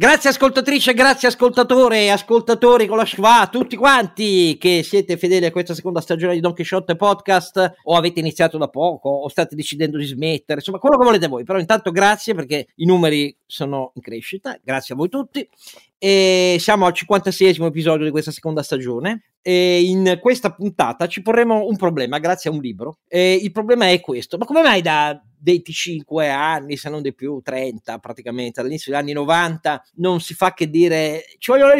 Grazie ascoltatrice, grazie ascoltatore e ascoltatori con la schwa, tutti quanti che siete fedeli a questa seconda stagione di Donkey Shot Podcast, o avete iniziato da poco o state decidendo di smettere, insomma quello che volete voi, però intanto grazie perché i numeri sono in crescita, grazie a voi tutti. E siamo al 56esimo episodio di questa seconda stagione e in questa puntata ci porremo un problema grazie a un libro, e il problema è questo: ma come mai da 25 anni, se non di più, 30 praticamente, all'inizio degli anni 90 non si fa che dire ci vogliono le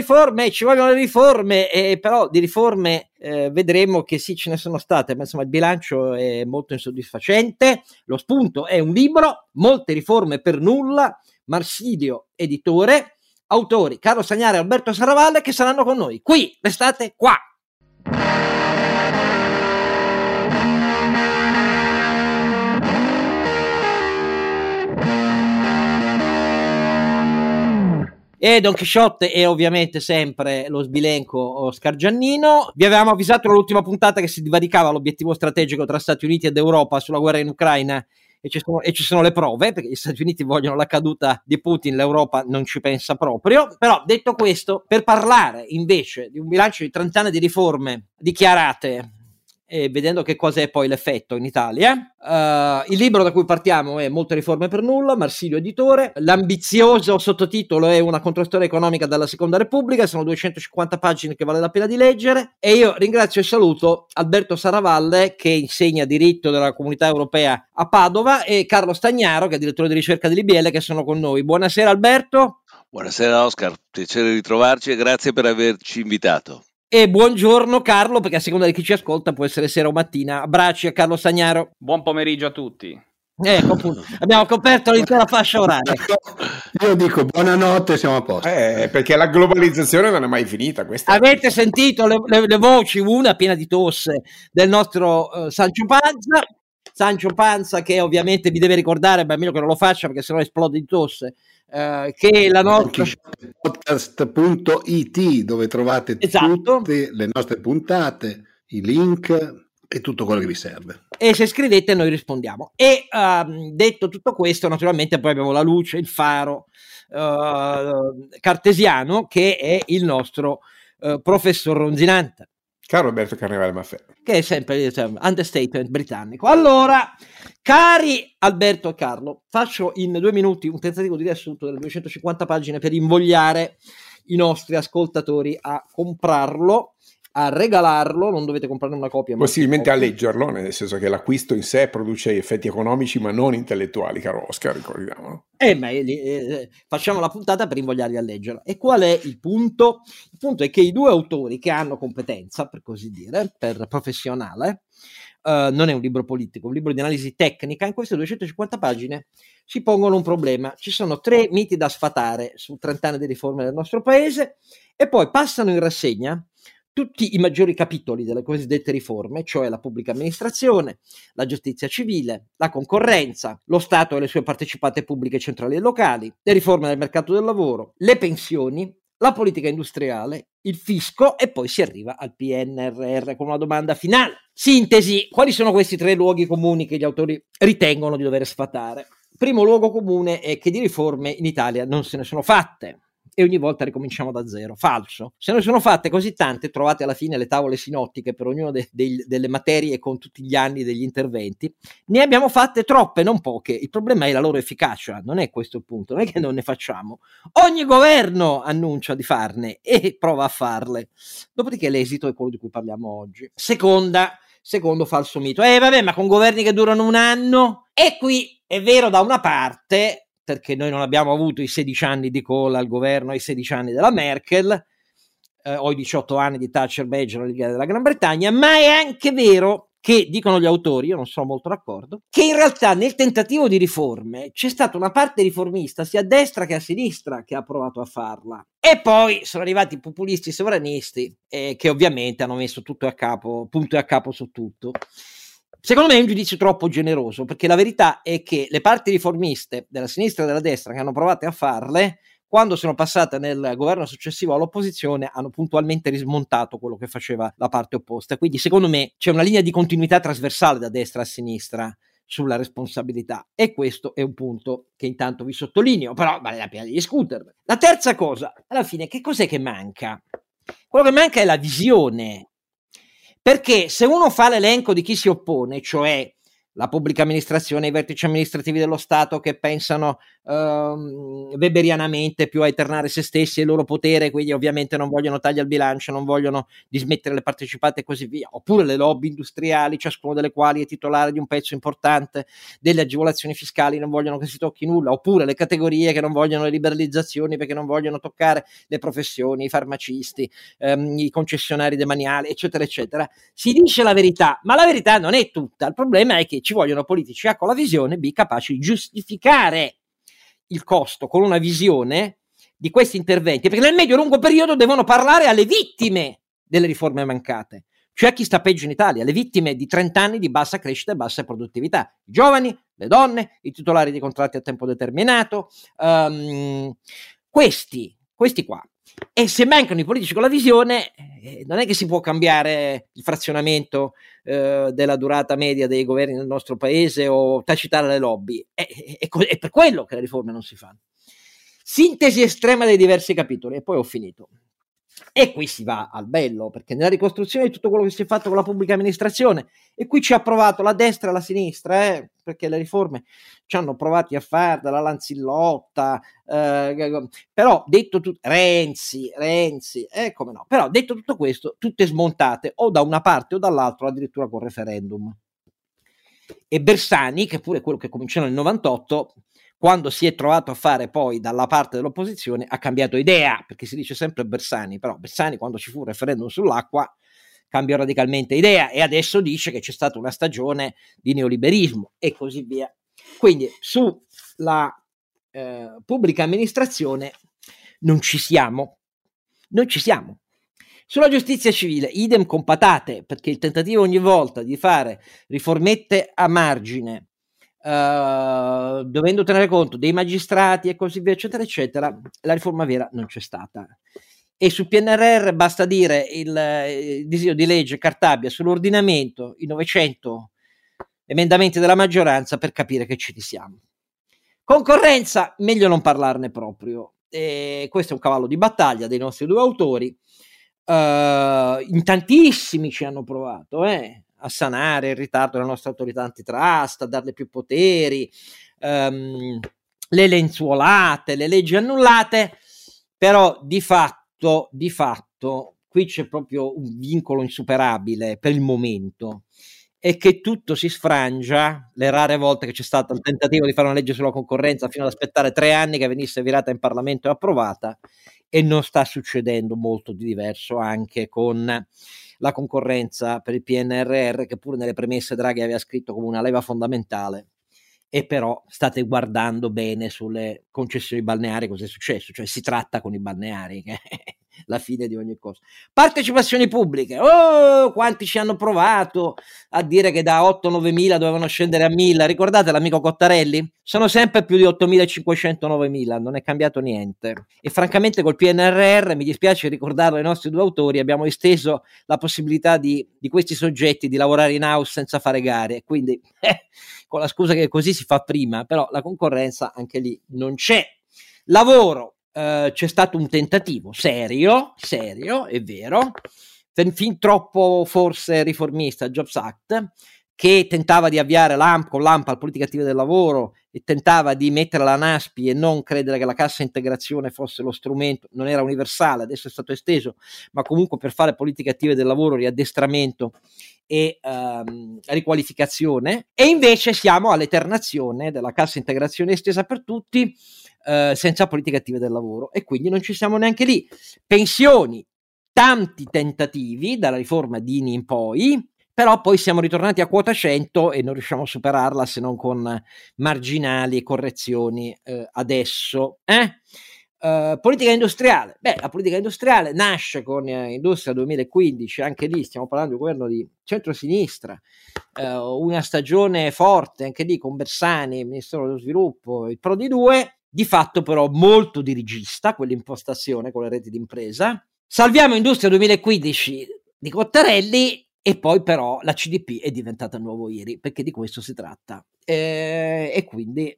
riforme, e però di riforme vedremo che sì, ce ne sono state, ma insomma il bilancio è molto insoddisfacente. Lo spunto è un libro, Molte riforme per nulla, Marsilio editore, autori Carlo Sagnare e Alberto Saravalle, che saranno con noi qui, restate qua. E Don Chisciotte è ovviamente sempre lo sbilenco Oscar Giannino. Vi avevamo avvisato nell'ultima puntata che si divaricava l'obiettivo strategico tra Stati Uniti ed Europa sulla guerra in Ucraina, e ci sono le prove, perché gli Stati Uniti vogliono la caduta di Putin, l'Europa non ci pensa proprio. Però detto questo, per parlare invece di un bilancio di 30 anni di riforme dichiarate e vedendo che cos'è poi l'effetto in Italia, il libro da cui partiamo è Molte riforme per nulla, Marsilio editore. L'ambizioso sottotitolo è Una controstoria economica dalla Seconda Repubblica, sono 250 pagine che vale la pena di leggere. E io ringrazio e saluto Alberto Saravalle, che insegna diritto della Comunità Europea a Padova, e Carlo Stagnaro, che è direttore di ricerca dell'IBL, che sono con noi. Buonasera Alberto. Buonasera Oscar, piacere ritrovarci e grazie per averci invitato. E buongiorno Carlo, perché a seconda di chi ci ascolta può essere sera o mattina. Abbracci a Carlo Sagnaro. Buon pomeriggio a tutti. Ecco appunto, abbiamo coperto l'intera fascia oraria. Io dico buonanotte, siamo a posto. Perché la globalizzazione non è mai finita. Avete sentito le voci, una piena di tosse, del nostro Sancio Panza, che ovviamente vi deve ricordare, ma è meglio che non lo faccia perché sennò esplode di tosse, che la nostra podcast.it, dove trovate tutte le nostre puntate, i link e tutto quello che vi serve. E se scrivete noi rispondiamo. E detto tutto questo, naturalmente poi abbiamo la luce, il faro cartesiano, che è il nostro professor Ronzinanta. Carlo Alberto Carnevale Maffei, che è sempre understatement britannico. Allora, cari Alberto e Carlo, faccio in 2 minuti un tentativo di riassunto delle 250 pagine per invogliare i nostri ascoltatori a comprarlo, a regalarlo. Non dovete comprare una copia, possibilmente a leggerlo, nel senso che l'acquisto in sé produce effetti economici ma non intellettuali, caro Oscar, ricordiamolo. Facciamo la puntata per invogliarli a leggerla. E qual è il punto? Il punto è che i due autori, che hanno competenza, per così dire, per professionale, non è un libro politico, è un libro di analisi tecnica. In queste 250 pagine si pongono un problema. Ci sono 3 miti da sfatare su 30 anni di riforme del nostro paese e poi passano in rassegna tutti i maggiori capitoli delle cosiddette riforme, cioè la pubblica amministrazione, la giustizia civile, la concorrenza, lo Stato e le sue partecipate pubbliche centrali e locali, le riforme del mercato del lavoro, le pensioni, la politica industriale, il fisco, e poi si arriva al PNRR con una domanda finale. Sintesi, quali sono questi 3 luoghi comuni che gli autori ritengono di dover sfatare? Primo luogo comune è che di riforme in Italia non se ne sono fatte. E ogni volta ricominciamo da zero. Falso. Se ne sono fatte così tante, trovate alla fine le tavole sinottiche per ognuna delle materie con tutti gli anni degli interventi. Ne abbiamo fatte troppe, non poche. Il problema è la loro efficacia, non è questo il punto, non è che non ne facciamo. Ogni governo annuncia di farne e prova a farle. Dopodiché l'esito è quello di cui parliamo oggi. Secondo falso mito. Vabbè, ma con governi che durano un anno? E qui è vero da una parte, perché noi non abbiamo avuto i 16 anni di Kohl al governo, i 16 anni della Merkel, o i 18 anni di Thatcher, Belgio, della Gran Bretagna, ma è anche vero che, dicono gli autori, io non sono molto d'accordo, che in realtà nel tentativo di riforme c'è stata una parte riformista, sia a destra che a sinistra, che ha provato a farla. E poi sono arrivati i populisti sovranisti, che ovviamente hanno messo tutto a capo, punto e a capo su tutto. Secondo me è un giudizio troppo generoso, perché la verità è che le parti riformiste della sinistra e della destra che hanno provato a farle, quando sono passate nel governo successivo all'opposizione, hanno puntualmente rismontato quello che faceva la parte opposta. Quindi secondo me c'è una linea di continuità trasversale da destra a sinistra sulla responsabilità, e questo è un punto che intanto vi sottolineo, però vale la pena di discuterne. La terza cosa, alla fine, che cos'è che manca? Quello che manca è la visione, perché se uno fa l'elenco di chi si oppone, cioè la pubblica amministrazione, i vertici amministrativi dello Stato che pensano weberianamente più a eternare se stessi e il loro potere, quindi ovviamente non vogliono tagli al bilancio, non vogliono dismettere le partecipate e così via, oppure le lobby industriali, ciascuno delle quali è titolare di un pezzo importante delle agevolazioni fiscali, non vogliono che si tocchi nulla, oppure le categorie che non vogliono le liberalizzazioni perché non vogliono toccare le professioni, i farmacisti, i concessionari demaniali, eccetera, eccetera. Si dice la verità, ma la verità non è tutta, il problema è che ci vogliono politici A con la visione, B capaci di giustificare il costo con una visione di questi interventi, perché nel medio e lungo periodo devono parlare alle vittime delle riforme mancate, cioè a chi sta peggio in Italia, le vittime di 30 anni di bassa crescita e bassa produttività, i giovani, le donne, i titolari di contratti a tempo determinato, questi qua. E se mancano i politici con la visione, non è che si può cambiare il frazionamento della durata media dei governi nel nostro paese o tacitare le lobby. È per quello che le riforme non si fanno. Sintesi estrema dei diversi capitoli, e poi ho finito. E qui si va al bello, perché nella ricostruzione di tutto quello che si è fatto con la pubblica amministrazione, e qui ci ha provato la destra e la sinistra, perché le riforme ci hanno provati a fare dalla Lanzillotta, però detto tutto, Renzi, come no, però detto tutto questo, tutte smontate o da una parte o dall'altra, addirittura con referendum. E Bersani, che pure quello che cominciò nel 98, quando si è trovato a fare poi dalla parte dell'opposizione, ha cambiato idea, perché si dice sempre Bersani, però Bersani quando ci fu il referendum sull'acqua cambiò radicalmente idea e adesso dice che c'è stata una stagione di neoliberismo e così via. Quindi sulla pubblica amministrazione non ci siamo. Sulla giustizia civile, idem con patate, perché il tentativo ogni volta di fare riformette a margine, dovendo tenere conto dei magistrati e così via, eccetera, eccetera, la riforma vera non c'è stata. E su PNRR basta dire il disegno di legge Cartabia sull'ordinamento, i 900 emendamenti della maggioranza per capire che ci siamo. Concorrenza, meglio non parlarne proprio. E questo è un cavallo di battaglia dei nostri due autori. In tantissimi ci hanno provato, a sanare il ritardo della nostra autorità antitrust, a darle più poteri, le lenzuolate, le leggi annullate, però di fatto qui c'è proprio un vincolo insuperabile per il momento, è che tutto si sfrangia. Le rare volte che c'è stato il tentativo di fare una legge sulla concorrenza fino ad aspettare 3 anni che venisse virata in Parlamento e approvata, e non sta succedendo molto di diverso anche con la concorrenza per il PNRR, che pure nelle premesse Draghi aveva scritto come una leva fondamentale, e però state guardando bene sulle concessioni balneari cosa è successo, cioè si tratta con i balneari che è la fine di ogni cosa. Partecipazioni pubbliche, quanti ci hanno provato a dire che da 8-9 mila dovevano scendere a 1000, ricordate l'amico Cottarelli? Sono sempre più di 8.500-9.000, non è cambiato niente. E francamente col PNRR, mi dispiace ricordarlo ai nostri due autori, abbiamo esteso la possibilità di questi soggetti di lavorare in house senza fare gare, quindi con la scusa che così si fa prima, però la concorrenza anche lì non c'è. Lavoro, c'è stato un tentativo serio, è vero, fin troppo forse riformista, Jobs Act, che tentava di avviare l'AMPA, la politica attiva del lavoro, e tentava di mettere la NASPI e non credere che la cassa integrazione fosse lo strumento, non era universale, adesso è stato esteso, ma comunque per fare politiche attive del lavoro, riaddestramento e riqualificazione, e invece siamo all'eternazione della cassa integrazione estesa per tutti, senza politiche attive del lavoro, e quindi non ci siamo neanche lì. Pensioni, tanti tentativi dalla riforma Dini in poi, però poi siamo ritornati a quota 100 e non riusciamo a superarla se non con marginali correzioni adesso. Politica industriale. La politica industriale nasce con Industria 2015, anche lì stiamo parlando di un governo di centrosinistra, una stagione forte anche lì con Bersani, Ministro dello Sviluppo, il Prodi 2, di fatto però molto dirigista, quell'impostazione con le reti d'impresa. Salviamo Industria 2015 di Cottarelli, e poi però la CDP è diventata il nuovo IRI, perché di questo si tratta. e quindi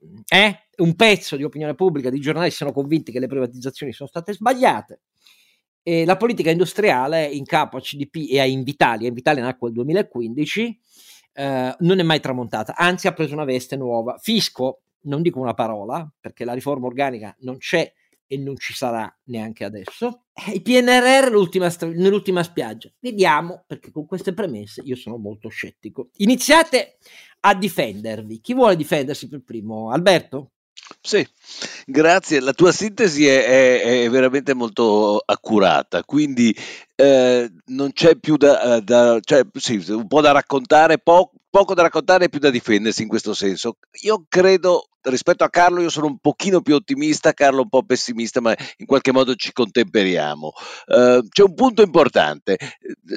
un pezzo di opinione pubblica, di giornali sono convinti che le privatizzazioni sono state sbagliate, e la politica industriale in capo a CDP e a Invitalia, Invitalia nacque nel 2015, non è mai tramontata, anzi ha preso una veste nuova. Fisco, non dico una parola, perché la riforma organica non c'è e non ci sarà neanche adesso. Il PNRR nell'ultima spiaggia. Vediamo, perché con queste premesse io sono molto scettico. Iniziate a difendervi. Chi vuole difendersi per primo? Alberto? Sì, grazie. La tua sintesi è veramente molto accurata, quindi non c'è più un po' da raccontare, poco da raccontare e più da difendersi in questo senso. Io credo, rispetto a Carlo, io sono un pochino più ottimista, Carlo un po' pessimista, ma in qualche modo ci contemperiamo. C'è un punto importante.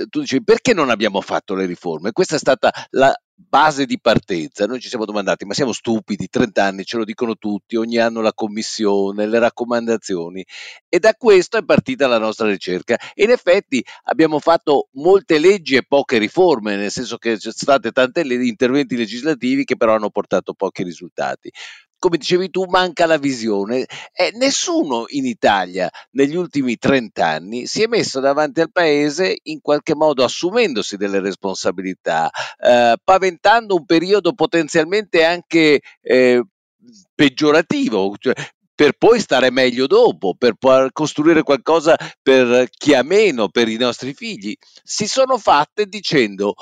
Tu dici, perché non abbiamo fatto le riforme? Questa è stata la base di partenza. Noi ci siamo domandati, ma siamo stupidi, 30 anni ce lo dicono tutti, ogni anno la commissione, le raccomandazioni, e da questo è partita la nostra ricerca. E in effetti abbiamo fatto molte leggi e poche riforme, nel senso che c'è state tante interventi legislativi che però hanno portato pochi risultati. Come dicevi tu, manca la visione. Nessuno in Italia negli ultimi 30 anni si è messo davanti al paese, in qualche modo assumendosi delle responsabilità, paventando un periodo potenzialmente anche peggiorativo, cioè, per poi stare meglio dopo, per costruire qualcosa per chi ha meno, per i nostri figli. Si sono fatte dicendo: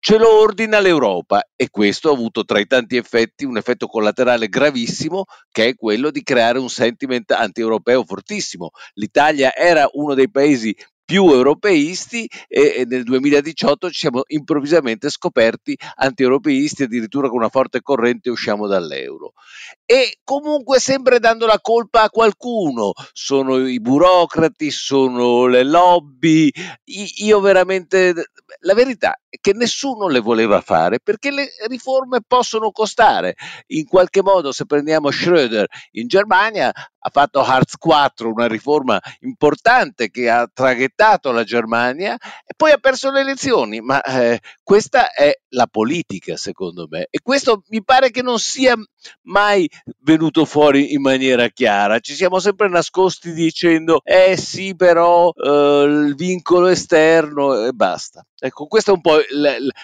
ce lo ordina l'Europa, e questo ha avuto tra i tanti effetti un effetto collaterale gravissimo, che è quello di creare un sentiment anti-europeo fortissimo. L'Italia era uno dei paesi più europeisti e nel 2018 ci siamo improvvisamente scoperti anti-europeisti, addirittura con una forte corrente usciamo dall'euro. E comunque sempre dando la colpa a qualcuno, sono i burocrati, sono le lobby. Io veramente, la verità è che nessuno le voleva fare, perché le riforme possono costare. In qualche modo, se prendiamo Schröder in Germania, ha fatto Hartz IV, una riforma importante che ha traghettato la Germania, e poi ha perso le elezioni, ma questa è la politica, secondo me, e questo mi pare che non sia mai venuto fuori in maniera chiara. Ci siamo sempre nascosti dicendo sì, però il vincolo esterno e basta. Ecco, questa è un po'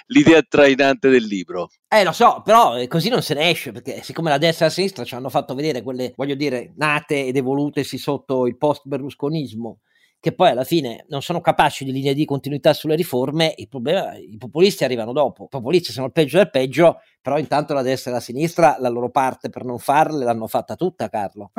l'idea trainante del libro. Lo so, però così non se ne esce, perché siccome la destra e la sinistra ci hanno fatto vedere quelle, voglio dire, nate ed evolutesi sotto il post-berlusconismo, che poi alla fine non sono capaci di linee di continuità sulle riforme, il problema, i populisti arrivano dopo. I populisti sono il peggio del peggio, però intanto la destra e la sinistra la loro parte per non farle l'hanno fatta tutta, Carlo.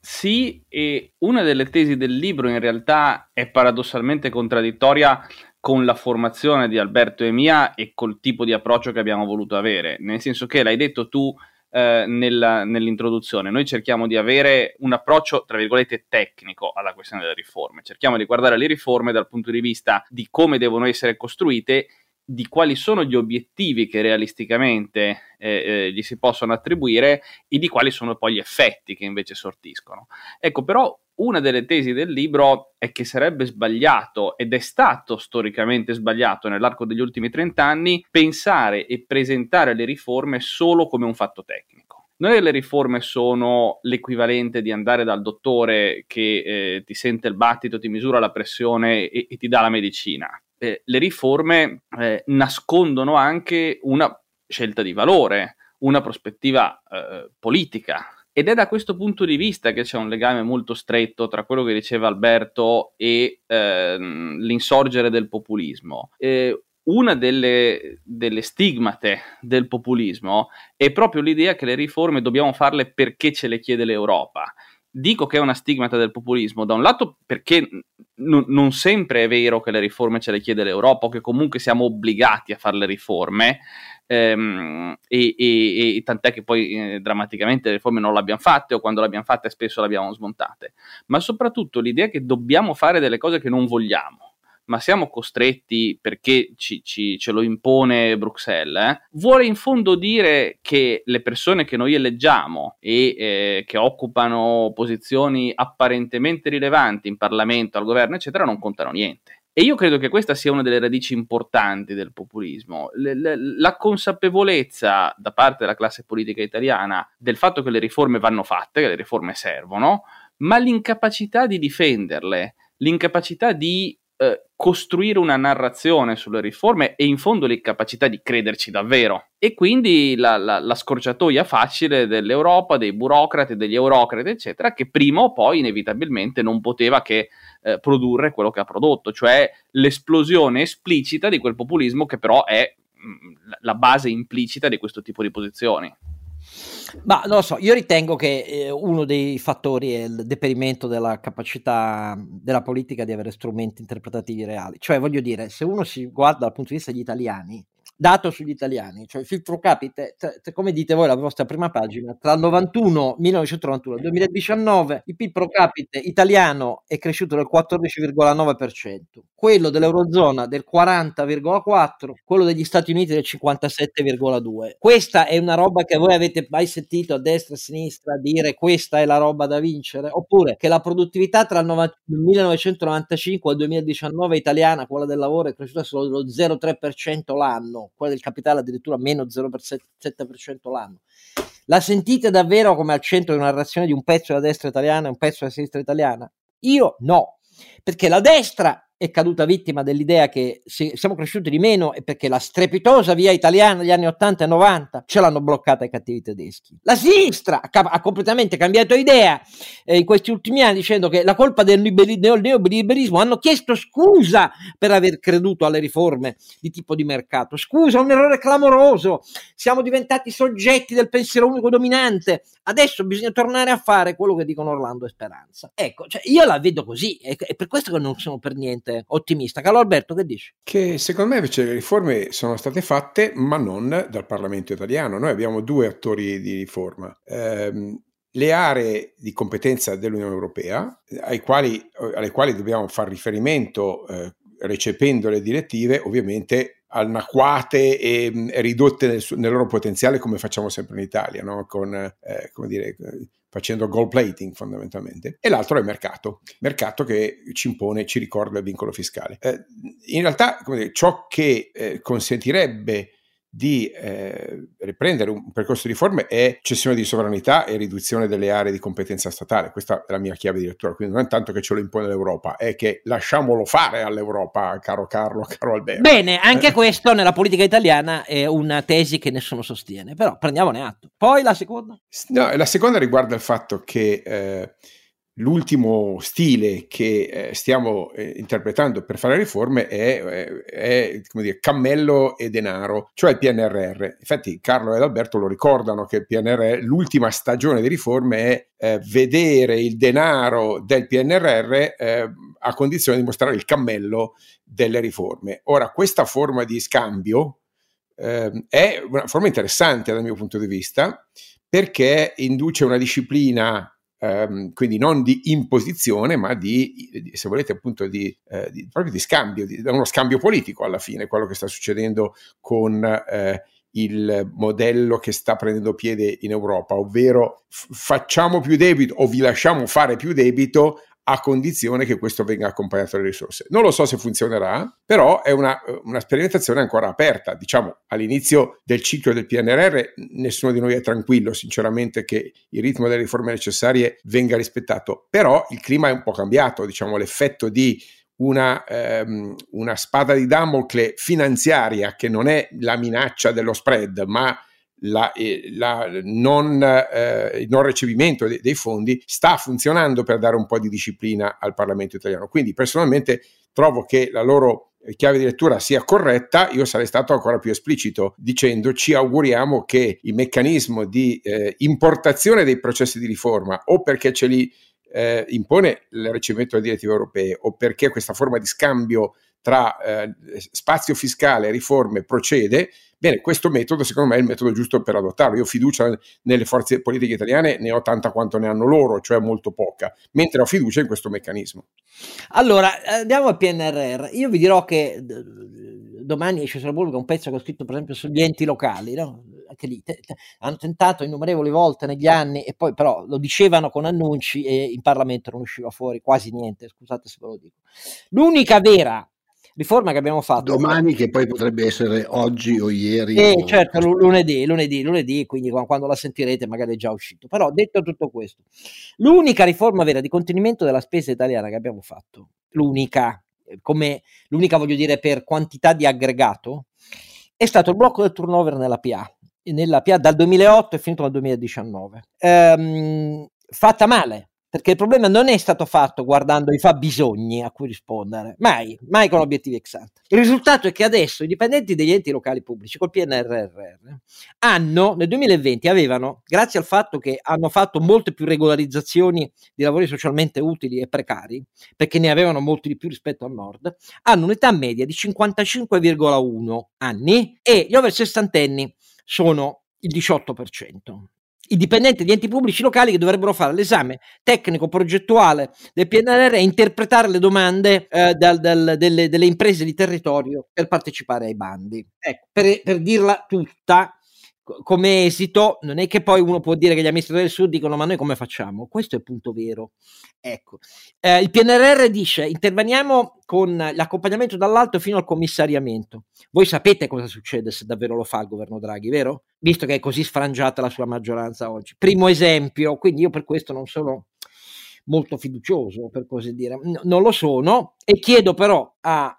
Sì, e una delle tesi del libro in realtà è paradossalmente contraddittoria con la formazione di Alberto e mia e col tipo di approccio che abbiamo voluto avere, nel senso che l'hai detto tu nell'introduzione, noi cerchiamo di avere un approccio tra virgolette tecnico alla questione delle riforme, cerchiamo di guardare le riforme dal punto di vista di come devono essere costruite, di quali sono gli obiettivi che realisticamente gli si possono attribuire e di quali sono poi gli effetti che invece sortiscono. Ecco, però una delle tesi del libro è che sarebbe sbagliato, ed è stato storicamente sbagliato nell'arco degli ultimi 30 anni, pensare e presentare le riforme solo come un fatto tecnico. Non è che le riforme sono l'equivalente di andare dal dottore che ti sente il battito, ti misura la pressione e ti dà la medicina. Le riforme nascondono anche una scelta di valore, una prospettiva politica. Ed è da questo punto di vista che c'è un legame molto stretto tra quello che diceva Alberto e l'insorgere del populismo. Una delle stigmate del populismo è proprio l'idea che le riforme dobbiamo farle perché ce le chiede l'Europa. Dico che è una stigmata del populismo, da un lato perché non sempre è vero che le riforme ce le chiede l'Europa, o che comunque siamo obbligati a fare le riforme, e tant'è che poi drammaticamente le riforme non le abbiamo fatte, o quando le abbiamo fatte spesso le abbiamo smontate, ma soprattutto l'idea che dobbiamo fare delle cose che non vogliamo, ma siamo costretti perché ce lo impone Bruxelles, vuole in fondo dire che le persone che noi eleggiamo e che occupano posizioni apparentemente rilevanti in Parlamento, al governo, eccetera, non contano niente. E io credo che questa sia una delle radici importanti del populismo, la consapevolezza da parte della classe politica italiana del fatto che le riforme vanno fatte, che le riforme servono, ma l'incapacità di difenderle, l'incapacità di costruire una narrazione sulle riforme e in fondo l'incapacità di crederci davvero. E quindi la scorciatoia facile dell'Europa, dei burocrati, degli eurocrati, eccetera, che prima o poi inevitabilmente non poteva che produrre quello che ha prodotto, cioè l'esplosione esplicita di quel populismo che però è la base implicita di questo tipo di posizioni. Ma non lo so, io ritengo che uno dei fattori è il deperimento della capacità della politica di avere strumenti interpretativi reali. Cioè, voglio dire, se uno si guarda dal punto di vista degli italiani, dato sugli italiani, cioè il filtro capite, come dite voi la vostra prima pagina, tra il 1991 e il 2019 il PIL pro capite italiano è cresciuto del 14,9%, quello dell'Eurozona del 40,4%, quello degli Stati Uniti del 57,2%. Questa è una roba che voi avete mai sentito a destra e a sinistra dire questa è la roba da vincere? Oppure che la produttività tra il 1995 e il 2019 italiana, quella del lavoro, è cresciuta solo dello 0,3% l'anno, quella del capitale addirittura meno 0,7% l'anno. La sentite davvero come al centro di una narrazione di un pezzo della destra italiana e un pezzo della sinistra italiana? Io no, perché la destra è caduta vittima dell'idea che siamo cresciuti di meno e perché la strepitosa via italiana degli anni 80 e 90 ce l'hanno bloccata i cattivi tedeschi. La sinistra ha completamente cambiato idea in questi ultimi anni, dicendo che la colpa del neoliberismo, hanno chiesto scusa per aver creduto alle riforme di tipo di mercato. Scusa, un errore clamoroso, siamo diventati soggetti del pensiero unico dominante, adesso bisogna tornare a fare quello che dicono Orlando e Speranza. Ecco, cioè, io la vedo così, è per questo che non sono per niente ottimista. Carlo Alberto, che dici? Che secondo me invece le riforme sono state fatte, ma non dal Parlamento italiano. Noi abbiamo due attori di riforma. Le aree di competenza dell'Unione Europea, alle quali dobbiamo far riferimento recependo le direttive, ovviamente anacquate e ridotte nel loro potenziale, come facciamo sempre in Italia, no? Con facendo gold plating fondamentalmente, e l'altro è il mercato che ci impone, ci ricorda il vincolo fiscale. In realtà, ciò che consentirebbe di riprendere un percorso di riforme è cessione di sovranità e riduzione delle aree di competenza statale. Questa è la mia chiave di lettura, quindi non è tanto che ce lo impone l'Europa, è che lasciamolo fare all'Europa, caro Carlo, caro Alberto. Bene, anche questo nella politica italiana è una tesi che nessuno sostiene, però prendiamone atto. Poi la seconda? No, la seconda riguarda il fatto che l'ultimo stile che stiamo interpretando per fare riforme è cammello e denaro, cioè il PNRR. Infatti Carlo ed Alberto lo ricordano che il PNRR, l'ultima stagione di riforme è vedere il denaro del PNRR a condizione di mostrare il cammello delle riforme. Ora, questa forma di scambio è una forma interessante dal mio punto di vista, perché induce una disciplina, quindi non di imposizione, ma di se volete appunto proprio di scambio, uno scambio politico alla fine, quello che sta succedendo con il modello che sta prendendo piede in Europa, ovvero facciamo più debito o vi lasciamo fare più debito a condizione che questo venga accompagnato dalle risorse. Non lo so se funzionerà, però è una sperimentazione ancora aperta. Diciamo, all'inizio del ciclo del PNRR nessuno di noi è tranquillo, sinceramente, che il ritmo delle riforme necessarie venga rispettato, però il clima è un po' cambiato, diciamo l'effetto di una spada di Damocle finanziaria, che non è la minaccia dello spread, ma il non recepimento dei fondi sta funzionando per dare un po' di disciplina al Parlamento italiano. Quindi personalmente trovo che la loro chiave di lettura sia corretta. Io sarei stato ancora più esplicito dicendo: ci auguriamo che il meccanismo di importazione dei processi di riforma, o perché ce li impone il recepimento delle direttive europee, o perché questa forma di scambio tra spazio fiscale e riforme procede, bene, questo metodo secondo me è il metodo giusto per adottarlo. Io fiducia nelle forze politiche italiane ne ho tanta quanto ne hanno loro, cioè molto poca, mentre ho fiducia in questo meccanismo. Allora, andiamo al PNRR. Io vi dirò che domani esce su Repubblica un pezzo che ho scritto per esempio sugli enti locali, no? Anche lì hanno tentato innumerevoli volte negli anni, e poi però lo dicevano con annunci e in Parlamento non usciva fuori quasi niente, scusate se ve lo dico. L'unica vera riforma che abbiamo fatto domani, che poi potrebbe essere oggi o ieri, o... certo, lunedì, quindi quando la sentirete magari è già uscito. Però, detto tutto questo, l'unica riforma vera di contenimento della spesa italiana che abbiamo fatto, l'unica voglio dire per quantità di aggregato, è stato il blocco del turnover nella PA. Dal 2008 è finito al 2019, fatta male, perché il problema non è stato fatto guardando i fabbisogni a cui rispondere, mai con obiettivi ex ante. Il risultato è che adesso i dipendenti degli enti locali pubblici col PNRR nel 2020 avevano, grazie al fatto che hanno fatto molte più regolarizzazioni di lavori socialmente utili e precari, perché ne avevano molti di più rispetto al nord, hanno un'età media di 55,1 anni e gli over 60enni sono il 18%. I dipendenti di enti pubblici locali che dovrebbero fare l'esame tecnico-progettuale del PNRR e interpretare le domande delle imprese di territorio per partecipare ai bandi. Ecco, per dirla tutta, come esito, non è che poi uno può dire che gli amministratori del sud dicono: ma noi come facciamo? Questo è il punto vero. Ecco, il PNRR dice: interveniamo con l'accompagnamento dall'alto fino al commissariamento. Voi sapete cosa succede se davvero lo fa il governo Draghi, vero? Visto che è così sfrangiata la sua maggioranza oggi. Primo esempio, quindi io per questo non sono molto fiducioso, per così dire, non lo sono, e chiedo però a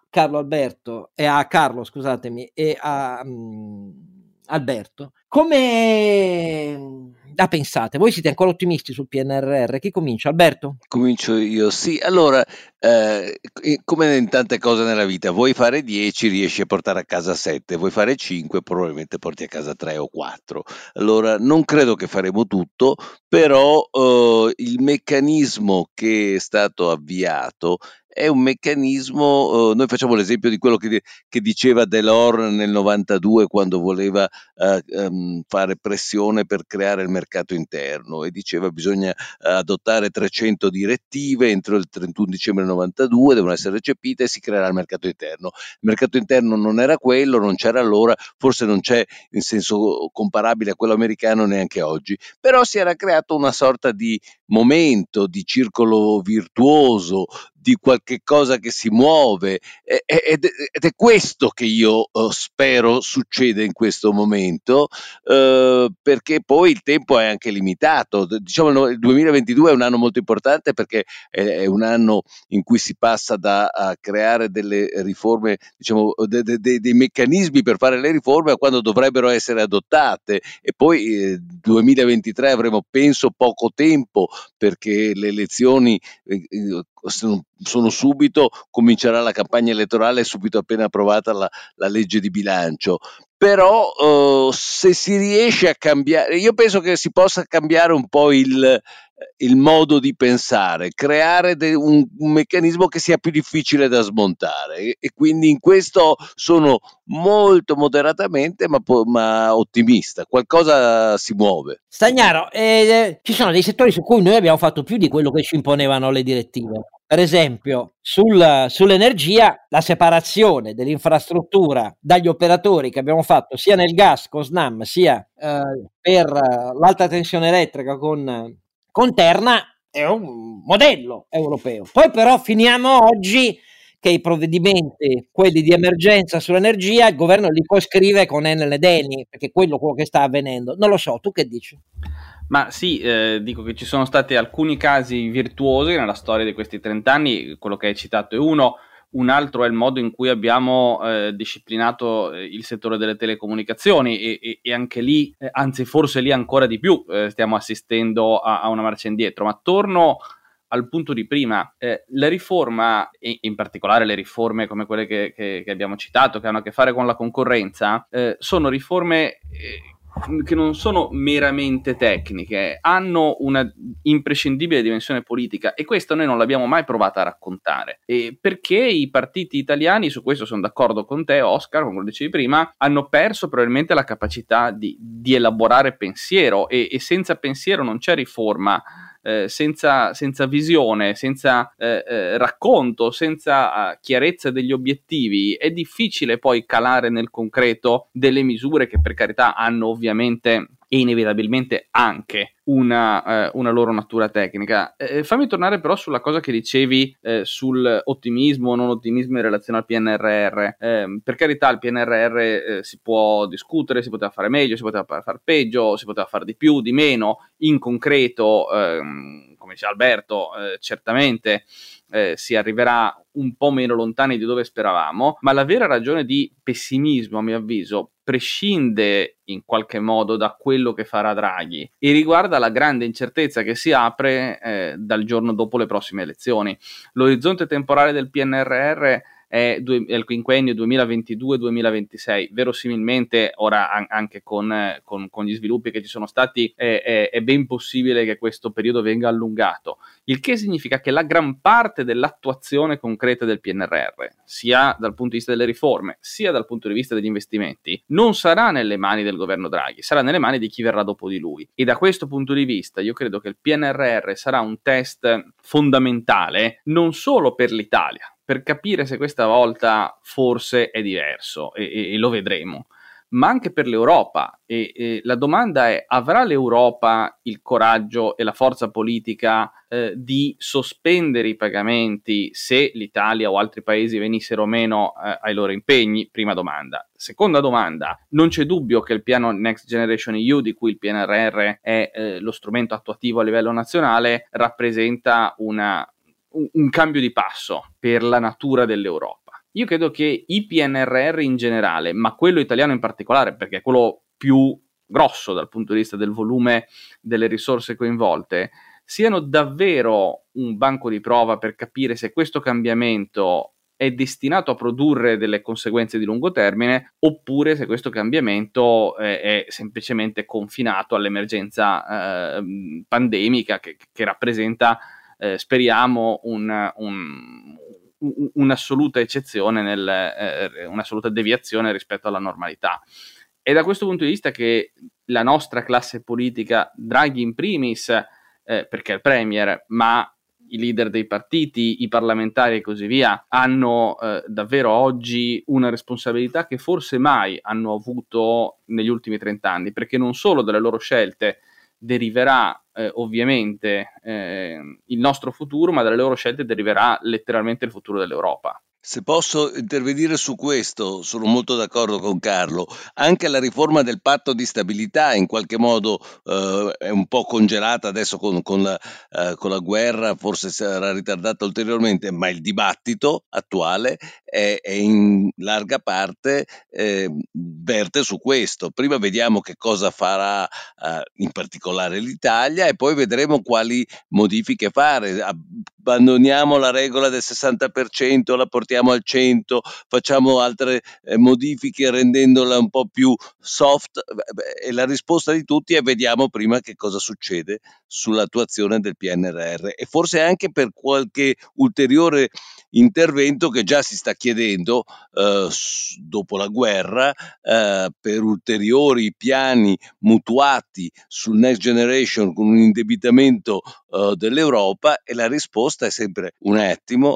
Alberto, come la pensate? Voi siete ancora ottimisti sul PNRR? Chi comincia? Alberto? Comincio io, sì. Allora, come in tante cose nella vita, vuoi fare 10, riesci a portare a casa 7, vuoi fare 5, probabilmente porti a casa 3 o 4. Allora, non credo che faremo tutto, però il meccanismo che è stato avviato è un meccanismo, noi facciamo l'esempio di quello che diceva Delors nel 92 quando voleva fare pressione per creare il mercato interno, e diceva: bisogna adottare 300 direttive entro il 31 dicembre 92, devono essere recepite e si creerà il mercato interno. Il mercato interno non era quello, non c'era allora, forse non c'è in senso comparabile a quello americano neanche oggi, però si era creato una sorta di momento, di circolo virtuoso, di qualche cosa che si muove, ed è questo che io spero succeda in questo momento, perché poi il tempo è anche limitato. Diciamo, il 2022 è un anno molto importante perché è un anno in cui si passa a creare delle riforme, diciamo dei meccanismi per fare le riforme, a quando dovrebbero essere adottate, e poi 2023 avremo, penso, poco tempo perché le elezioni sono subito, comincerà la campagna elettorale subito appena approvata la legge di bilancio. Però se si riesce a cambiare, io penso che si possa cambiare un po' il modo di pensare, creare un meccanismo che sia più difficile da smontare, e quindi in questo sono molto moderatamente ma ottimista. Qualcosa si muove. Stagnaro, ci sono dei settori su cui noi abbiamo fatto più di quello che ci imponevano le direttive. Per esempio, sull'energia, la separazione dell'infrastruttura dagli operatori che abbiamo fatto sia nel gas con Snam, sia per l'alta tensione elettrica con Terna, è un modello europeo. Poi però finiamo oggi che i provvedimenti, quelli di emergenza sull'energia, il governo li coscrive con Enel ed Eni, perché quello che sta avvenendo. Non lo so, tu che dici? Ma sì, dico che ci sono stati alcuni casi virtuosi nella storia di questi 30 anni, quello che hai citato è uno, un altro è il modo in cui abbiamo disciplinato il settore delle telecomunicazioni, e anche lì, anzi forse lì ancora di più, stiamo assistendo a una marcia indietro. Ma torno al punto di prima, la riforma, e in particolare le riforme come quelle che abbiamo citato, che hanno a che fare con la concorrenza, sono riforme che non sono meramente tecniche, hanno una imprescindibile dimensione politica, e questa noi non l'abbiamo mai provata a raccontare, perché i partiti italiani, su questo sono d'accordo con te Oscar, come lo dicevi prima, hanno perso probabilmente la capacità di elaborare pensiero, e senza pensiero non c'è riforma. Senza visione, senza racconto, senza chiarezza degli obiettivi, è difficile poi calare nel concreto delle misure che, per carità, hanno ovviamente e inevitabilmente anche una loro natura tecnica. Fammi tornare però sulla cosa che dicevi sull'ottimismo o non ottimismo in relazione al PNRR. Per carità, il PNRR si può discutere, si poteva fare meglio, si poteva far peggio, si poteva fare di più, di meno. In concreto, come dice Alberto, certamente si arriverà un po' meno lontani di dove speravamo, ma la vera ragione di pessimismo, a mio avviso, prescinde in qualche modo da quello che farà Draghi e riguarda la grande incertezza che si apre dal giorno dopo le prossime elezioni. L'orizzonte temporale del PNRR è il quinquennio 2022-2026, verosimilmente ora anche con gli sviluppi che ci sono stati è ben possibile che questo periodo venga allungato, il che significa che la gran parte dell'attuazione concreta del PNRR, sia dal punto di vista delle riforme, sia dal punto di vista degli investimenti, non sarà nelle mani del governo Draghi, sarà nelle mani di chi verrà dopo di lui. E da questo punto di vista io credo che il PNRR sarà un test fondamentale non solo per l'Italia, per capire se questa volta forse è diverso, e lo vedremo, ma anche per l'Europa. E la domanda è: avrà l'Europa il coraggio e la forza politica di sospendere i pagamenti se l'Italia o altri paesi venissero meno ai loro impegni? Prima domanda. Seconda domanda: non c'è dubbio che il piano Next Generation EU, di cui il PNRR è lo strumento attuativo a livello nazionale, rappresenta un cambio di passo per la natura dell'Europa. Io credo che i PNRR in generale, ma quello italiano in particolare, perché è quello più grosso dal punto di vista del volume delle risorse coinvolte, siano davvero un banco di prova per capire se questo cambiamento è destinato a produrre delle conseguenze di lungo termine, oppure se questo cambiamento è semplicemente confinato all'emergenza pandemica che rappresenta speriamo un'assoluta eccezione, un'assoluta deviazione rispetto alla normalità. È da questo punto di vista che la nostra classe politica, Draghi in primis, perché è il premier, ma i leader dei partiti, i parlamentari e così via, hanno davvero oggi una responsabilità che forse mai hanno avuto negli ultimi 30 anni, perché non solo dalle loro scelte deriverà ovviamente il nostro futuro, ma dalle loro scelte deriverà letteralmente il futuro dell'Europa. Se posso intervenire su questo, sono molto d'accordo con Carlo. Anche la riforma del patto di stabilità in qualche modo è un po' congelata adesso con la guerra, forse sarà ritardata ulteriormente, ma il dibattito attuale è in larga parte verte su questo. Prima vediamo che cosa farà in particolare l'Italia e poi vedremo quali modifiche fare. Abbandoniamo la regola del 60%, la portiamo al 100, facciamo altre modifiche rendendola un po' più soft, e la risposta di tutti è: vediamo prima che cosa succede sull'attuazione del PNRR, e forse anche per qualche ulteriore intervento che già si sta chiedendo dopo la guerra, per ulteriori piani mutuati sul Next Generation con un indebitamento dell'Europa, e la risposta è sempre: un attimo,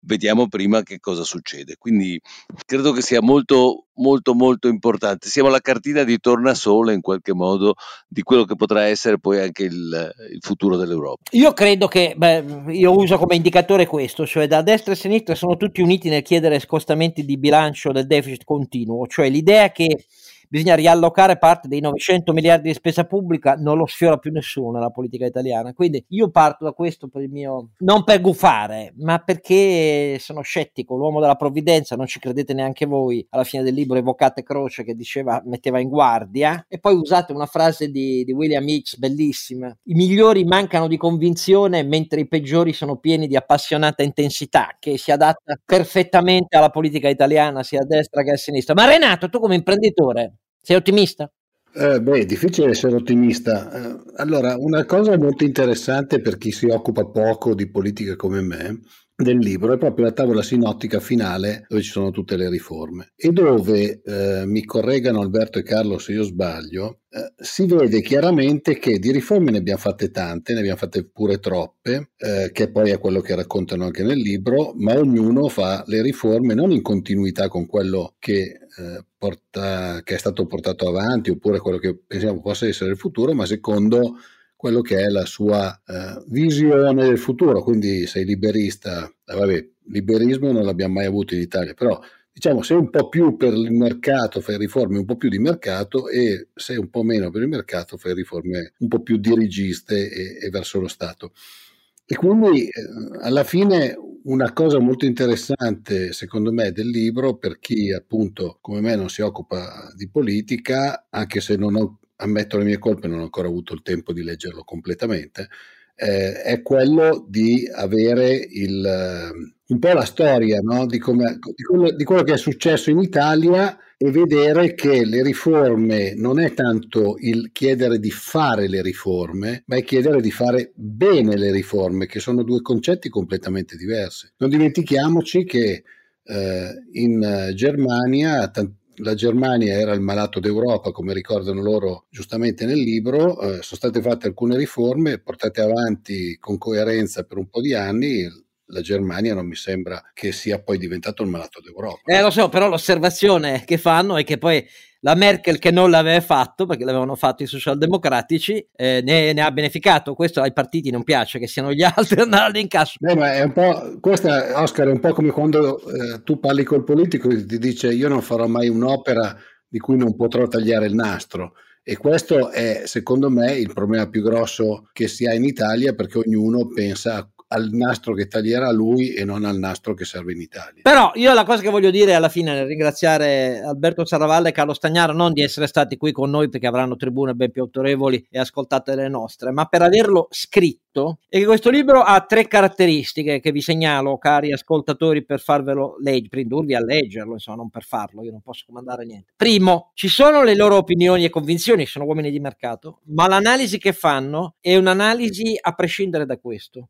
vediamo prima che cosa succede. Quindi credo che sia molto molto molto importante, siamo la cartina di tornasole in qualche modo di quello che potrà essere poi anche il futuro dell'Europa. Io credo che io uso come indicatore questo, cioè da destra e sinistra sono tutti uniti nel chiedere scostamenti di bilancio del deficit continuo, cioè l'idea che bisogna riallocare parte dei 900 miliardi di spesa pubblica non lo sfiora più nessuno nella politica italiana. Quindi io parto da questo per il mio, non per gufare, ma perché sono scettico, l'uomo della provvidenza, non ci credete neanche voi. Alla fine del libro evocate Croce, che diceva, metteva in guardia, e poi usate una frase di William Hicks bellissima: i migliori mancano di convinzione mentre i peggiori sono pieni di appassionata intensità, che si adatta perfettamente alla politica italiana sia a destra che a sinistra. Ma Renato, tu come imprenditore sei ottimista? È difficile essere ottimista. Allora, una cosa molto interessante per chi si occupa poco di politica come me del libro è proprio la tavola sinottica finale dove ci sono tutte le riforme e dove, mi correggano Alberto e Carlo se io sbaglio, si vede chiaramente che di riforme ne abbiamo fatte tante, ne abbiamo fatte pure troppe, che poi è quello che raccontano anche nel libro, ma ognuno fa le riforme non in continuità con quello che è stato portato avanti oppure quello che pensiamo possa essere il futuro, ma secondo quello che è la sua visione del futuro. Quindi sei liberista, vabbè, liberismo non l'abbiamo mai avuto in Italia, però diciamo sei un po' più per il mercato, fai riforme un po' più di mercato, e sei un po' meno per il mercato, fai riforme un po' più dirigiste e verso lo Stato. E quindi alla fine una cosa molto interessante secondo me del libro, per chi appunto come me non si occupa di politica, anche se ammetto le mie colpe, non ho ancora avuto il tempo di leggerlo completamente, è quello di avere un po' la storia, no? di quello che è successo in Italia, e vedere che le riforme non è tanto il chiedere di fare le riforme, ma è chiedere di fare bene le riforme, che sono due concetti completamente diversi. Non dimentichiamoci che in Germania la Germania era il malato d'Europa, come ricordano loro giustamente nel libro, sono state fatte alcune riforme portate avanti con coerenza per un po' di anni. La Germania non mi sembra che sia poi diventato il malato d'Europa. Lo so, però l'osservazione che fanno è che poi la Merkel, che non l'aveva fatto perché l'avevano fatto i socialdemocratici, ne ha beneficato. Questo ai partiti non piace, che siano gli altri a andare in cassa. Ma è un po' questa, Oscar, è un po' come quando tu parli col politico e ti dice io non farò mai un'opera di cui non potrò tagliare il nastro. E questo è secondo me il problema più grosso che si ha in Italia, perché ognuno pensa al nastro che taglierà lui e non al nastro che serve in Italia. Però io la cosa che voglio dire alla fine nel ringraziare Alberto Saravalle e Carlo Stagnaro, non di essere stati qui con noi perché avranno tribune ben più autorevoli e ascoltate le nostre, ma per averlo scritto, è che questo libro ha tre caratteristiche che vi segnalo, cari ascoltatori, per farvelo leggere, per indurvi a leggerlo, insomma, non per farlo, io non posso comandare niente. Primo, ci sono le loro opinioni e convinzioni, sono uomini di mercato, ma l'analisi che fanno è un'analisi a prescindere da questo.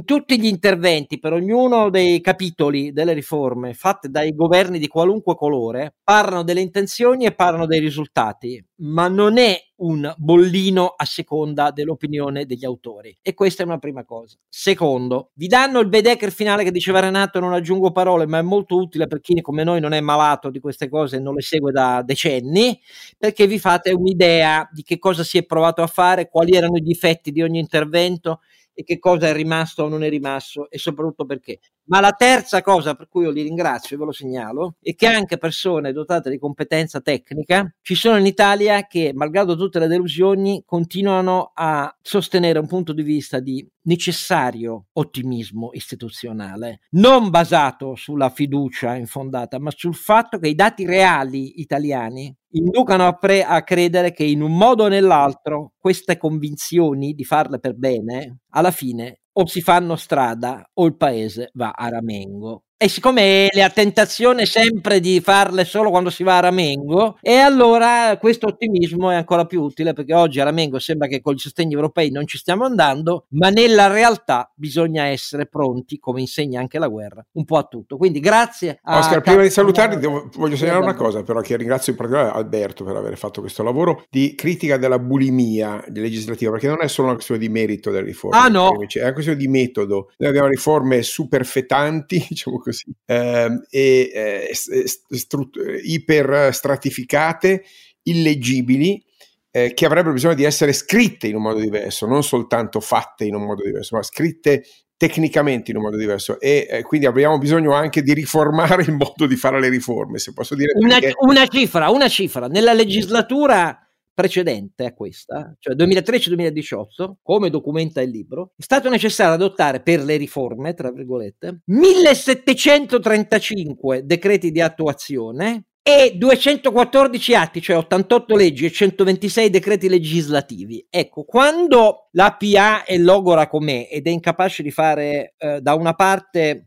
In tutti gli interventi, per ognuno dei capitoli delle riforme fatte dai governi di qualunque colore, parlano delle intenzioni e parlano dei risultati, ma non è un bollino a seconda dell'opinione degli autori, e questa è una prima cosa. Secondo, vi danno il Baedeker finale che diceva Renato, non aggiungo parole, ma è molto utile per chi come noi non è malato di queste cose e non le segue da decenni, perché vi fate un'idea di che cosa si è provato a fare, quali erano i difetti di ogni intervento e che cosa è rimasto o non è rimasto, e soprattutto perché. Ma la terza cosa per cui io li ringrazio e ve lo segnalo è che anche persone dotate di competenza tecnica ci sono in Italia che, malgrado tutte le delusioni, continuano a sostenere un punto di vista di necessario ottimismo istituzionale, non basato sulla fiducia infondata, ma sul fatto che i dati reali italiani inducano a credere che in un modo o nell'altro queste convinzioni di farle per bene alla fine o si fanno strada o il paese va a ramengo. E siccome la tentazione è sempre di farle solo quando si va a ramengo, e allora questo ottimismo è ancora più utile, perché oggi a ramengo sembra che con i sostegni europei non ci stiamo andando, ma nella realtà bisogna essere pronti, come insegna anche la guerra, un po' a tutto. Quindi grazie a Oscar. Prima di salutarvi voglio segnalare una cosa, però, che ringrazio in particolare Alberto per aver fatto questo lavoro di critica della bulimia legislativa, perché non è solo una questione di merito delle riforme, no, è una questione di metodo. Noi abbiamo riforme superfetanti, diciamo così, iper stratificate, illeggibili, che avrebbero bisogno di essere scritte in un modo diverso, non soltanto fatte in un modo diverso, ma scritte tecnicamente in un modo diverso, e quindi abbiamo bisogno anche di riformare il modo di fare le riforme, se posso dire, perché... una cifra nella legislatura precedente a questa, cioè 2013-2018, come documenta il libro, è stato necessario adottare per le riforme, tra virgolette, 1735 decreti di attuazione e 214 atti, cioè 88 leggi e 126 decreti legislativi. Ecco, quando la PA è logora com'è ed è incapace di fare da una parte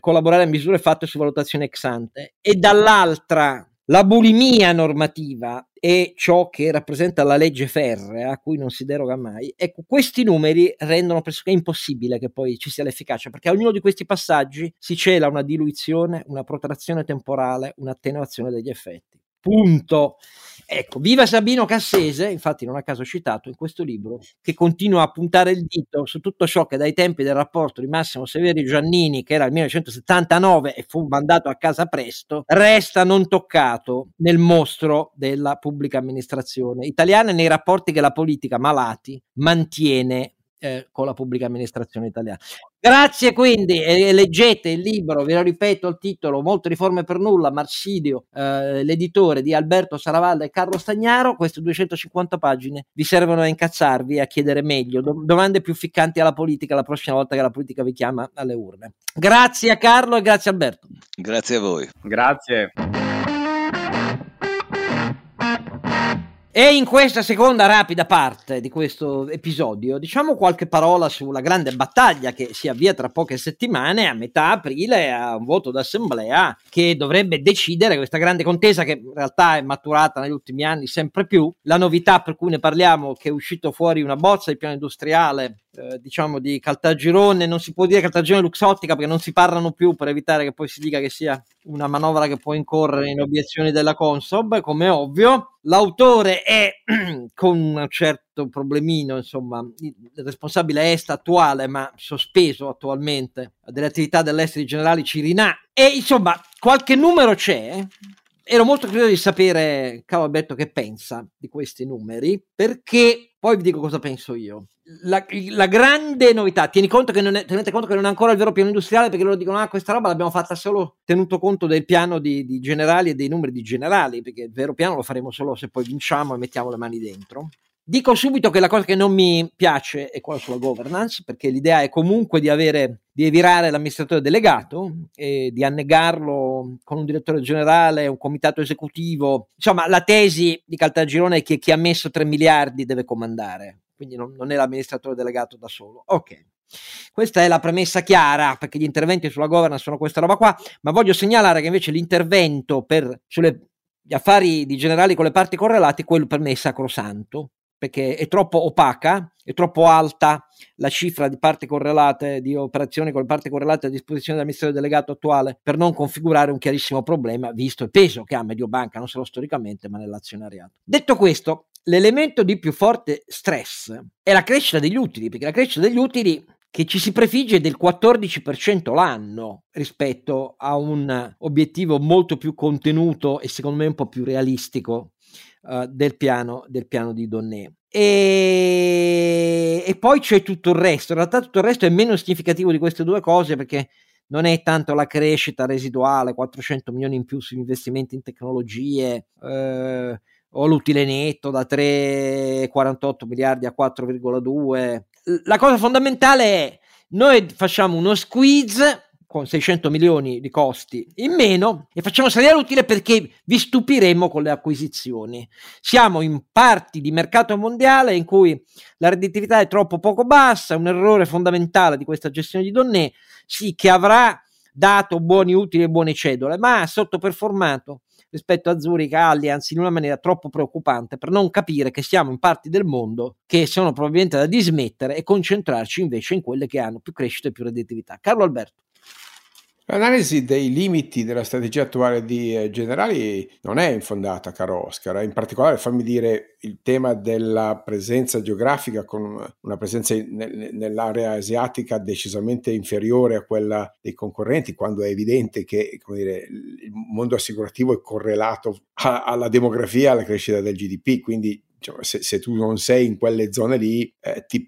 collaborare a misure fatte su valutazione ex ante e dall'altra La bulimia normativa è ciò che rappresenta la legge ferrea a cui non si deroga mai. Ecco, questi numeri rendono pressoché impossibile che poi ci sia l'efficacia, perché a ognuno di questi passaggi si cela una diluizione, una protrazione temporale, un'attenuazione degli effetti. Punto. Ecco, viva Sabino Cassese, infatti non a caso citato in questo libro, che continua a puntare il dito su tutto ciò che dai tempi del rapporto di Massimo Severi Giannini, che era il 1979 e fu mandato a casa presto, resta non toccato nel mostro della pubblica amministrazione italiana e nei rapporti che la politica Malati mantiene con la pubblica amministrazione italiana. Grazie quindi, leggete il libro, ve lo ripeto il titolo, Molte riforme per nulla, Marsilio, l'editore di Alberto Saravalle e Carlo Stagnaro. Queste 250 pagine vi servono a incazzarvi, a chiedere meglio, domande più ficcanti alla politica la prossima volta che la politica vi chiama alle urne. Grazie a Carlo e grazie Alberto. Grazie a voi. Grazie. E in questa seconda rapida parte di questo episodio diciamo qualche parola sulla grande battaglia che si avvia tra poche settimane, a metà aprile, a un voto d'assemblea che dovrebbe decidere questa grande contesa che in realtà è maturata negli ultimi anni sempre più. La novità per cui ne parliamo è che è uscito fuori una bozza di piano industriale diciamo di Caltagirone, non si può dire Caltagirone Luxottica perché non si parlano più, per evitare che poi si dica che sia una manovra che può incorrere in obiezioni della Consob, come ovvio. L'autore è, con un certo problemino, insomma, il responsabile est attuale, ma sospeso attualmente, delle attività dell'est di Generali Cirinà. E insomma, qualche numero c'è. Ero molto curioso di sapere, Carlo Alberto, che pensa di questi numeri, perché poi vi dico cosa penso io. La grande novità, tenete conto che non è ancora il vero piano industriale, perché loro dicono questa roba l'abbiamo fatta solo tenuto conto del piano di Generali e dei numeri di Generali, perché il vero piano lo faremo solo se poi vinciamo e mettiamo le mani dentro. Dico subito che la cosa che non mi piace è quella sulla governance, perché l'idea è comunque di virare l'amministratore delegato e di annegarlo con un direttore generale, un comitato esecutivo. Insomma, la tesi di Caltagirone è che chi ha messo 3 miliardi deve comandare, quindi non è l'amministratore delegato da solo. Ok. Questa è la premessa chiara, perché gli interventi sulla governance sono questa roba qua, ma voglio segnalare che invece l'intervento sulle gli affari di Generali con le parti correlate, quello per me è sacrosanto, perché è troppo opaca, è troppo alta la cifra di parti correlate, di operazioni con le parti correlate a disposizione dell'amministratore delegato attuale, per non configurare un chiarissimo problema, visto il peso che ha Mediobanca, non solo storicamente, ma nell'azionariato. Detto questo, l'elemento di più forte stress è la crescita degli utili, perché la crescita degli utili che ci si prefigge del 14% l'anno rispetto a un obiettivo molto più contenuto e secondo me un po' più realistico del piano di Donné. E poi c'è tutto il resto. In realtà tutto il resto è meno significativo di queste due cose, perché non è tanto la crescita residuale, 400 milioni in più sugli investimenti in tecnologie, o l'utile netto da 3,48 miliardi a 4,2. La cosa fondamentale è: noi facciamo uno squeeze con 600 milioni di costi in meno e facciamo salire l'utile perché vi stupiremo con le acquisizioni. Siamo in parti di mercato mondiale in cui la redditività è troppo poco bassa, un errore fondamentale di questa gestione di Donné, sì che avrà dato buoni utili e buone cedole, ma ha sottoperformato rispetto a Zurich, Allianz, in una maniera troppo preoccupante, per non capire che siamo in parti del mondo che sono probabilmente da dismettere e concentrarci invece in quelle che hanno più crescita e più redditività. Carlo Alberto. L'analisi dei limiti della strategia attuale di Generali non è infondata, caro Oscar. In particolare, fammi dire, il tema della presenza geografica, con una presenza nell'area asiatica decisamente inferiore a quella dei concorrenti, quando è evidente che, come dire, il mondo assicurativo è correlato alla demografia, alla crescita del GDP, quindi se tu non sei in quelle zone lì, ti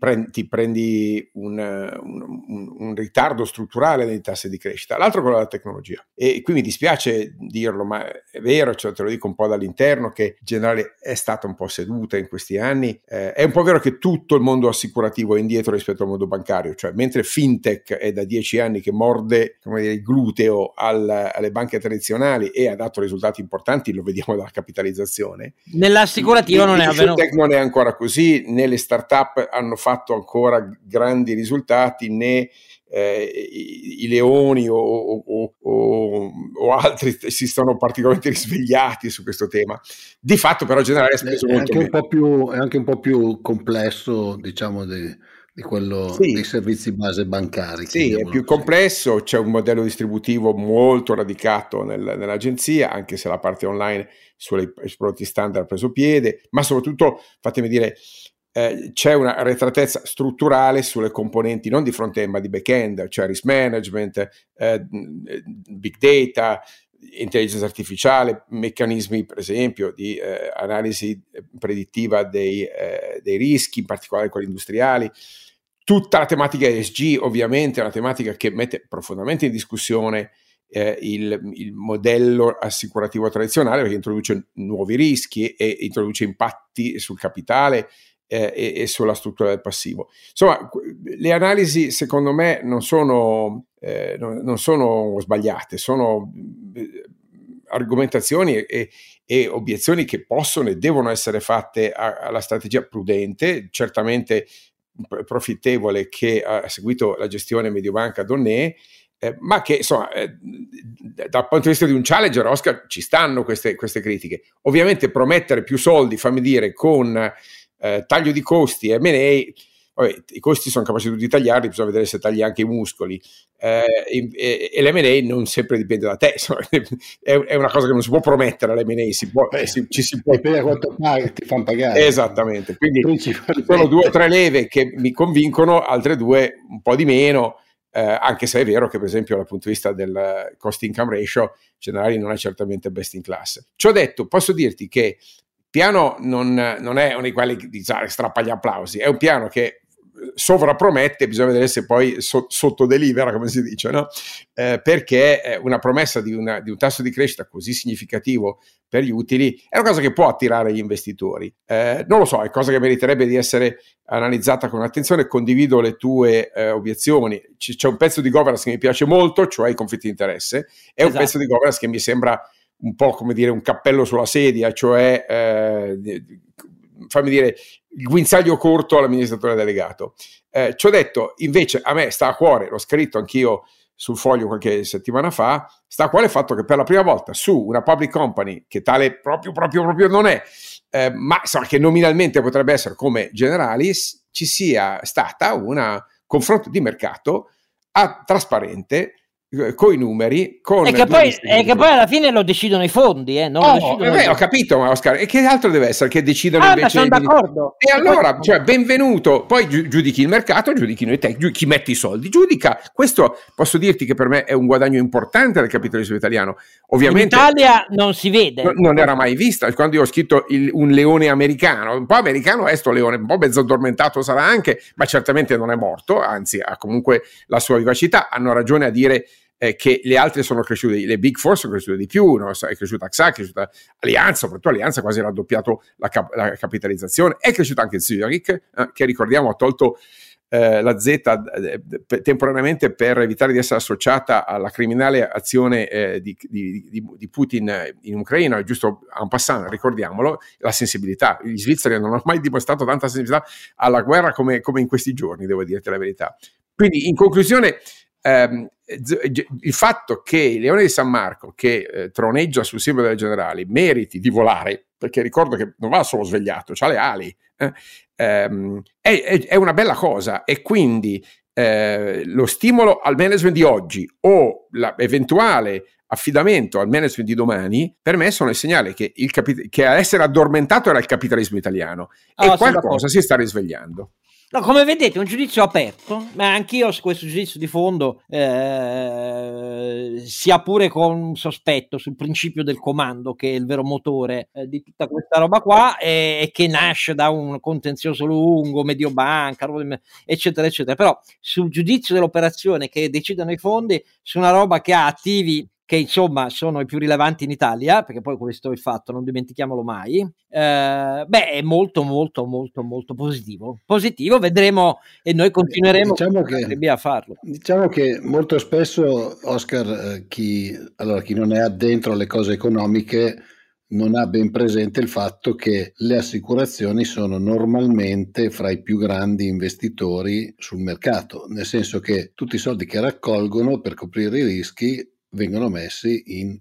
prendi un ritardo strutturale nei tassi di crescita. L'altro è quello della tecnologia. E qui mi dispiace dirlo, ma è vero, cioè te lo dico un po' dall'interno, che Generali è stata un po' seduta in questi anni. È un po' vero che tutto il mondo assicurativo è indietro rispetto al mondo bancario, cioè mentre fintech è da 10 anni che morde, come dire, il gluteo alle banche tradizionali e ha dato risultati importanti, lo vediamo dalla capitalizzazione. Nell'assicurativo non è vero. Fintech non è ancora così, né le start-up hanno fatto ancora grandi risultati, né i leoni o o altri si sono particolarmente risvegliati su questo tema. Di fatto però Generali ha speso molto anche è anche un po' più complesso, diciamo, di quello dei servizi base bancari. Sì, è più complesso, c'è un modello distributivo molto radicato nell'agenzia, anche se la parte online sui prodotti standard ha preso piede, ma soprattutto, fatemi dire, c'è una arretratezza strutturale sulle componenti non di front-end ma di back-end, cioè risk management, big data, intelligenza artificiale, meccanismi per esempio di analisi predittiva dei rischi, in particolare quelli industriali. Tutta la tematica ESG ovviamente è una tematica che mette profondamente in discussione il modello assicurativo tradizionale, perché introduce nuovi rischi e introduce impatti sul capitale e sulla struttura del passivo. Insomma, le analisi secondo me non sono sbagliate, sono argomentazioni e obiezioni che possono e devono essere fatte alla strategia prudente, certamente profittevole, che ha seguito la gestione Mediobanca Donné, ma che insomma dal punto di vista di un challenger, Oscar, ci stanno queste critiche. Ovviamente promettere più soldi, fammi dire, con taglio di costi e M&A, vabbè, i costi sono capaci tutti di tagliarli, bisogna vedere se tagli anche i muscoli, e l'M&A non sempre dipende da te, insomma, è una cosa che non si può promettere all'M&A, ci si può dipende da quanto paghi, ti fanno pagare, esattamente, quindi ci sono 2 o 3 leve che mi convincono, altre 2 un po' di meno, anche se è vero che per esempio dal punto di vista del cost income ratio Generali non è certamente best in class. Ciò detto, posso dirti che piano non è uno di quelli che strappa gli applausi, è un piano che sovrapromette, bisogna vedere se poi sottodelivera, come si dice, no? Perché una promessa di un tasso di crescita così significativo per gli utili è una cosa che può attirare gli investitori. Non lo so, è cosa che meriterebbe di essere analizzata con attenzione. Condivido le tue obiezioni. C'è un pezzo di governance che mi piace molto, cioè i conflitti di interesse, è esatto. Un pezzo di governance che mi sembra un po' come dire un cappello sulla sedia, cioè fammi dire il guinzaglio corto all'amministratore delegato. Ciò detto, invece a me sta a cuore, l'ho scritto anch'io sul Foglio qualche settimana fa, sta a cuore il fatto che per la prima volta su una public company, che tale proprio non è, ma che nominalmente potrebbe essere come Generali, ci sia stata un confronto di mercato trasparente, coi numeri, con e che poi alla fine lo decidono i fondi, non ho capito, ma Oscar, e che altro deve essere che decidano invece? Sono d'accordo. E allora, cioè, benvenuto, poi giudichi il mercato, giudichino i tech, chi mette i soldi giudica. Questo posso dirti che per me è un guadagno importante del capitalismo italiano. Ovviamente in Italia non si vede, non era mai vista. Quando io ho scritto un leone americano, un po' americano è sto leone, un po' mezzo addormentato sarà anche, ma certamente non è morto, anzi ha comunque la sua vivacità. Hanno ragione a dire che le altre sono cresciute, le Big Four sono cresciute di più, no? È cresciuta AXA, è cresciuta Alleanza, soprattutto Alleanza quasi raddoppiato la capitalizzazione, è cresciuta anche Zurich, che ricordiamo ha tolto la Z temporaneamente per evitare di essere associata alla criminale azione di Putin in Ucraina, giusto en passant, ricordiamolo, la sensibilità. Gli svizzeri non hanno mai dimostrato tanta sensibilità alla guerra come in questi giorni, devo dirti la verità. Quindi in conclusione, il fatto che il leone di San Marco, che troneggia sul simbolo delle Generali, meriti di volare, perché ricordo che non va solo svegliato, c'ha le ali, è una bella cosa, e quindi lo stimolo al management di oggi o l'eventuale affidamento al management di domani per me sono il segnale che a essere addormentato era il capitalismo italiano, e qualcosa si sta risvegliando. No, come vedete, un giudizio aperto, ma anch'io su questo giudizio di fondo, sia pure con un sospetto sul principio del comando, che è il vero motore di tutta questa roba qua, e che nasce da un contenzioso lungo, Mediobanca, eccetera, eccetera. Però sul giudizio dell'operazione che decidono i fondi, su una roba che ha attivi che insomma sono i più rilevanti in Italia, perché poi questo è il fatto, non dimentichiamolo mai, è molto positivo. Vedremo, e noi continueremo a farlo. Diciamo che molto spesso, Oscar, chi non è addentro alle cose economiche non ha ben presente il fatto che le assicurazioni sono normalmente fra i più grandi investitori sul mercato, nel senso che tutti i soldi che raccolgono per coprire i rischi vengono messi in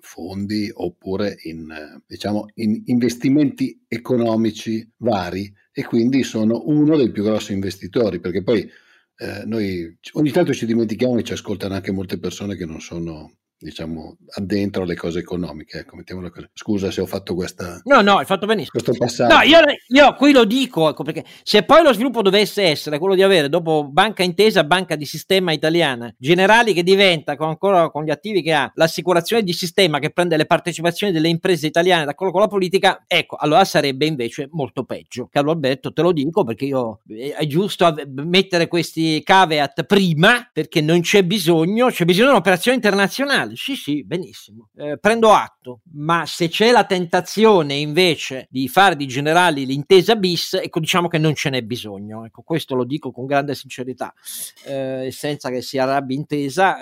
fondi oppure in diciamo in investimenti economici vari, e quindi sono uno dei più grossi investitori, perché poi noi ogni tanto ci dimentichiamo che ci ascoltano anche molte persone che non sono, diciamo, addentro alle cose economiche, ecco, mettiamola così. Scusa se ho fatto questa... No, hai fatto benissimo. Questo passaggio. No, io qui lo dico, ecco, perché se poi lo sviluppo dovesse essere quello di avere, dopo Banca Intesa, Banca di Sistema Italiana, Generali che diventa, con, ancora con gli attivi che ha, l'assicurazione di sistema che prende le partecipazioni delle imprese italiane d'accordo con la politica, ecco, allora sarebbe invece molto peggio. Carlo Alberto, te lo dico perché io è giusto mettere questi caveat prima, perché non c'è bisogno di un'operazione internazionale. Sì, benissimo, prendo atto, ma se c'è la tentazione invece di fare di Generali l'intesa bis, ecco, diciamo che non ce n'è bisogno, ecco, questo lo dico con grande sincerità, senza che si arrabbi Intesa,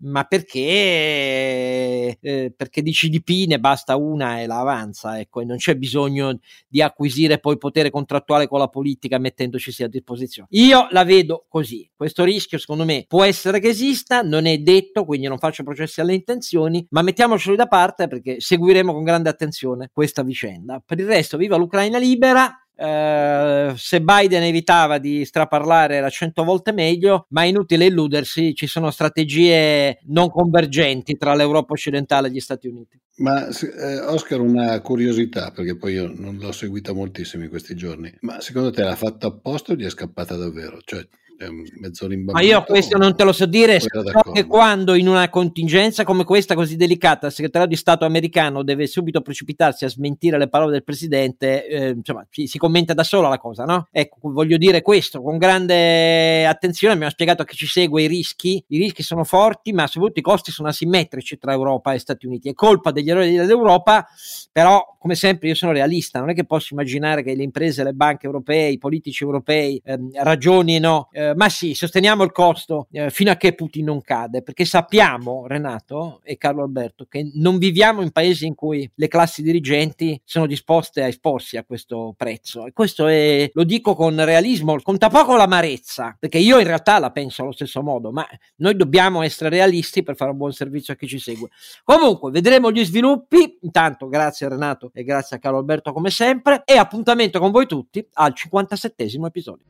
ma perché di CDP ne basta una e la avanza, ecco, e non c'è bisogno di acquisire poi potere contrattuale con la politica mettendoci a disposizione. Io la vedo così, questo rischio secondo me può essere che esista, non è detto, quindi non faccio processi alle intenzioni, ma mettiamocelo da parte perché seguiremo con grande attenzione questa vicenda. Per il resto, viva l'Ucraina libera. Se Biden evitava di straparlare era 100 volte meglio, ma è inutile illudersi, ci sono strategie non convergenti tra l'Europa occidentale e gli Stati Uniti. Ma Oscar, una curiosità, perché poi io non l'ho seguita moltissimo in questi giorni, ma secondo te l'ha fatta apposta o gli è scappata davvero? Cioè mezz'ora in bambino. Ma io questo non te lo so dire, so che quando in una contingenza come questa così delicata il segretario di Stato americano deve subito precipitarsi a smentire le parole del presidente, insomma si commenta da sola la cosa, no? Ecco, voglio dire questo, con grande attenzione abbiamo spiegato che ci segue i rischi sono forti, ma soprattutto i costi sono asimmetrici tra Europa e Stati Uniti, è colpa degli errori dell'Europa, però come sempre io sono realista, non è che posso immaginare che le imprese, le banche europee, i politici europei ragionino ma sì, sosteniamo il costo fino a che Putin non cade, perché sappiamo, Renato e Carlo Alberto, che non viviamo in paesi in cui le classi dirigenti sono disposte a esporsi a questo prezzo, e questo è, lo dico con realismo, conta poco l'amarezza, perché io in realtà la penso allo stesso modo, ma noi dobbiamo essere realisti per fare un buon servizio a chi ci segue. Comunque vedremo gli sviluppi, intanto grazie Renato e grazie a Carlo Alberto come sempre, e appuntamento con voi tutti al 57° episodio.